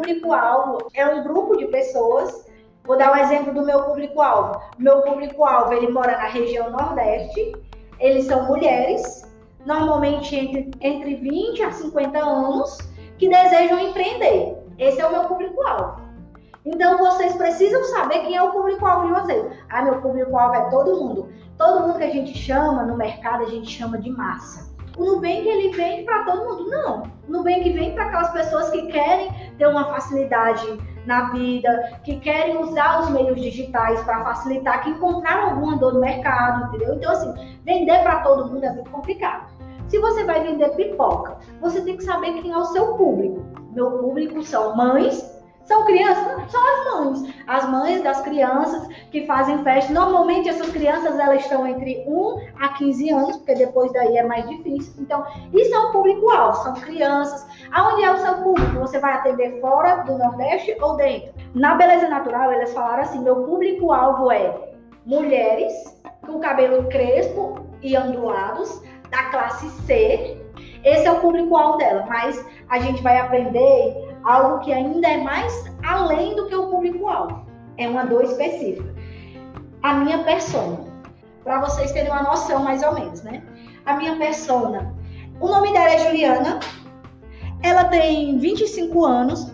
público-alvo é um grupo de pessoas. Vou dar um exemplo do meu público-alvo. Meu público-alvo, ele mora na região Nordeste, eles são mulheres, normalmente entre 20 a 50 anos, que desejam empreender. Esse é o meu público-alvo. Então, vocês precisam saber quem é o público-alvo de vocês. Ah, meu público-alvo é todo mundo. Todo mundo que a gente chama no mercado, a gente chama de massa. O Nubank, ele vende para todo mundo? Não. O Nubank vende para aquelas pessoas que querem ter uma facilidade na vida, que querem usar os meios digitais para facilitar, que encontraram alguma dor no mercado, entendeu? Então, assim, vender para todo mundo é muito complicado. Se você vai vender pipoca, você tem que saber quem é o seu público. Meu público são mães, são crianças, são as mães das crianças que fazem festa. Normalmente, essas crianças, elas estão entre 1 a 15 anos, porque depois daí é mais difícil. Então, isso é um público-alvo, são crianças. Aonde é o seu público? Você vai atender fora do Nordeste ou dentro? Na Beleza Natural, elas falaram assim, meu público-alvo é mulheres com cabelo crespo e ondulados, da classe C. Esse é o público-alvo dela, mas a gente vai aprender algo que ainda é mais além do que o público-alvo. É uma dor específica. A minha persona. Para vocês terem uma noção, mais ou menos, né? A minha persona. O nome dela é Juliana. Ela tem 25 anos.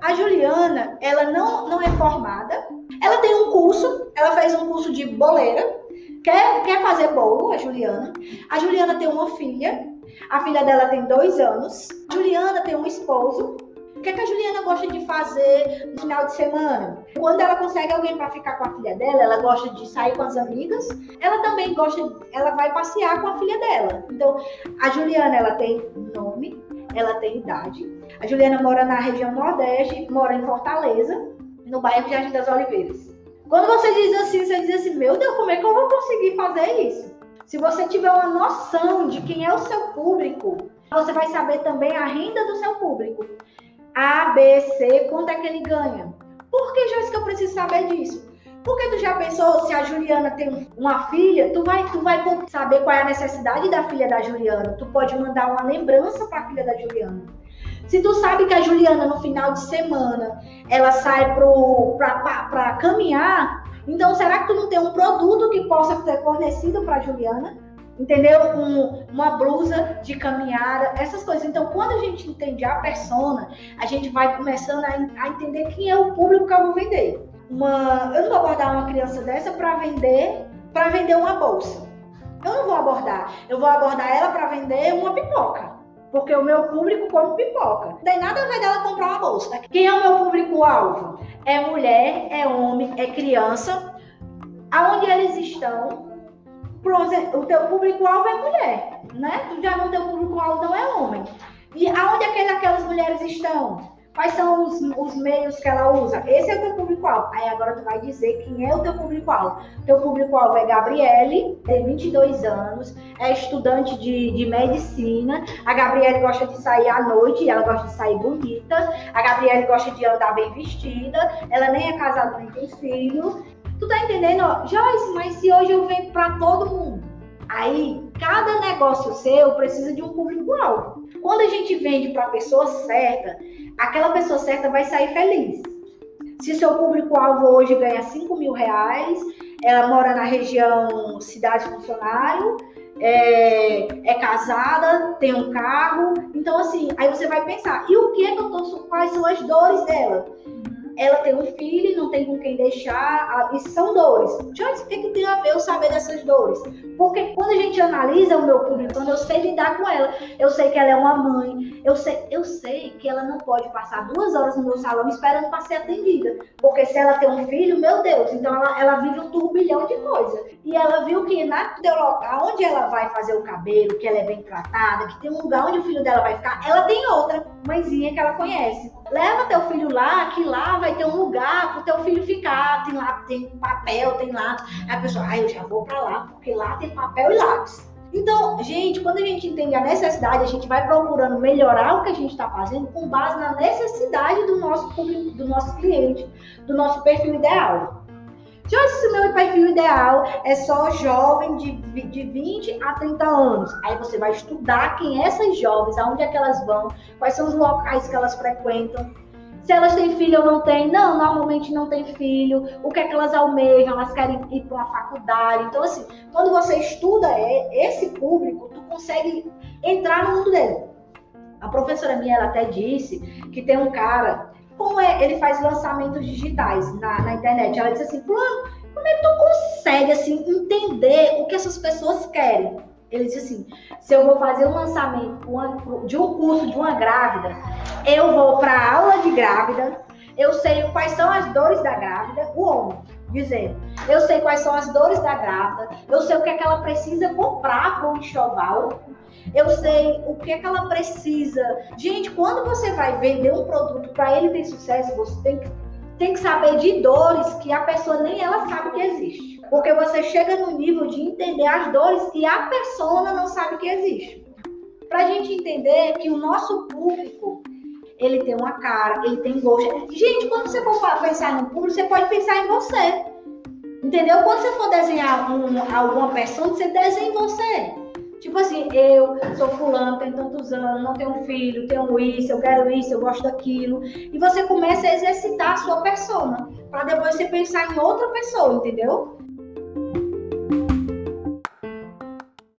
A Juliana, ela não é formada. Ela tem um curso. Ela fez um curso de boleira. Quer fazer bolo, a Juliana. A Juliana tem uma filha. A filha dela tem 2 anos. A Juliana tem um esposo. O que é que a Juliana gosta de fazer no final de semana? Quando ela consegue alguém para ficar com a filha dela, ela gosta de sair com as amigas. Ela também ela vai passear com a filha dela. Então, a Juliana, ela tem nome, ela tem idade. A Juliana mora na região Nordeste, mora em Fortaleza, no bairro Jardim das Oliveiras. Quando você diz assim, meu Deus, como é que eu vou conseguir fazer isso? Se você tiver uma noção de quem é o seu público, você vai saber também a renda do seu público. A, B, C, quanto é que ele ganha? Por que, Jéssica, eu preciso saber disso? Porque tu já pensou, se a Juliana tem uma filha, tu vai saber qual é a necessidade da filha da Juliana. Tu pode mandar uma lembrança para a filha da Juliana. Se tu sabe que a Juliana, no final de semana, ela sai para caminhar, então será que tu não tem um produto que possa ser fornecido para a Juliana? Entendeu? Uma blusa de caminhada, essas coisas. Então, quando a gente entende a persona, a gente vai começando a entender quem é o público que eu vou vender. Eu não vou abordar uma criança dessa para vender uma bolsa. Eu não vou abordar. Eu vou abordar ela para vender uma pipoca. Porque o meu público come pipoca. Não tem nada a ver dela comprar uma bolsa. Quem é o meu público-alvo? É mulher, é homem, é criança. Aonde eles estão? O teu público-alvo é mulher, né? Tu já não, teu público-alvo não é homem. E aonde é que aquelas mulheres estão? Quais são os meios que ela usa? Esse é o teu público-alvo. Aí agora tu vai dizer quem é o teu público-alvo. Teu público-alvo é Gabriele, tem 22 anos, é estudante de medicina. A Gabriele gosta de sair à noite, ela gosta de sair bonita. A Gabriele gosta de andar bem vestida, ela nem é casada, nem tem filho. Tu tá entendendo? Joyce, mas se hoje eu venho pra todo mundo? Aí, cada negócio seu precisa de um público-alvo. Quando a gente vende pra pessoa certa, aquela pessoa certa vai sair feliz. Se seu público-alvo hoje ganha 5.000 reais, ela mora na região Cidade Funcionário, é casada, tem um carro, então assim, aí você vai pensar, e o que é que eu tô, quais são as dores dela? Ela tem um filho, não tem com quem deixar, isso são dores. Joyce, o que tem a ver eu saber dessas dores? Porque quando a gente analisa o meu público, quando eu sei lidar com ela, eu sei que ela é uma mãe, eu sei que ela não pode passar 2 horas no meu salão esperando para ser atendida. Porque se ela tem um filho, meu Deus, então ela vive um turbilhão de coisas. E ela viu que na teu local, onde ela vai fazer o cabelo, que ela é bem tratada, que tem um lugar onde o filho dela vai ficar, ela tem outra mãezinha que ela conhece. Leva teu filho lá, que lá vai ter um lugar pro teu filho ficar. Tem lá, tem papel, tem lápis. Aí a pessoa, eu já vou pra lá, porque lá tem papel e lápis. Então, gente, quando a gente entende a necessidade, a gente vai procurando melhorar o que a gente está fazendo com base na necessidade do nosso público, do nosso cliente, do nosso perfil ideal. Joyce, se o meu perfil ideal é só jovem de 20 a 30 anos. Aí você vai estudar quem é essas jovens, aonde é que elas vão, quais são os locais que elas frequentam. Se elas têm filho ou não têm, não, normalmente não têm filho. O que é que elas almejam? Elas querem ir para uma faculdade. Então, assim, quando você estuda esse público, tu consegue entrar no mundo dele. A professora minha, ela até disse que tem um cara, como ele faz lançamentos digitais na internet. Ela disse assim, como é que tu consegue, assim, entender o que essas pessoas querem? Ele disse assim, se eu vou fazer um lançamento de um curso de uma grávida, eu vou para aula de grávida, eu sei quais são as dores da grávida, o homem, dizendo, eu sei quais são as dores da grávida, eu sei o que é que ela precisa comprar com o enxoval, eu sei o que é que ela precisa. Gente, quando você vai vender um produto para ele ter sucesso, você tem que saber de dores que a pessoa nem ela sabe que existe. Porque você chega no nível de entender as dores que a persona não sabe que existe. Para a gente entender que o nosso público, ele tem uma cara, ele tem gosto. Gente, quando você for pensar no público, você pode pensar em você. Entendeu? Quando você for desenhar alguma persona, você desenha em você. Tipo assim, eu sou fulano, tenho tantos anos, não tenho filho, tenho isso, eu quero isso, eu gosto daquilo. E você começa a exercitar a sua persona, para depois você pensar em outra pessoa, entendeu?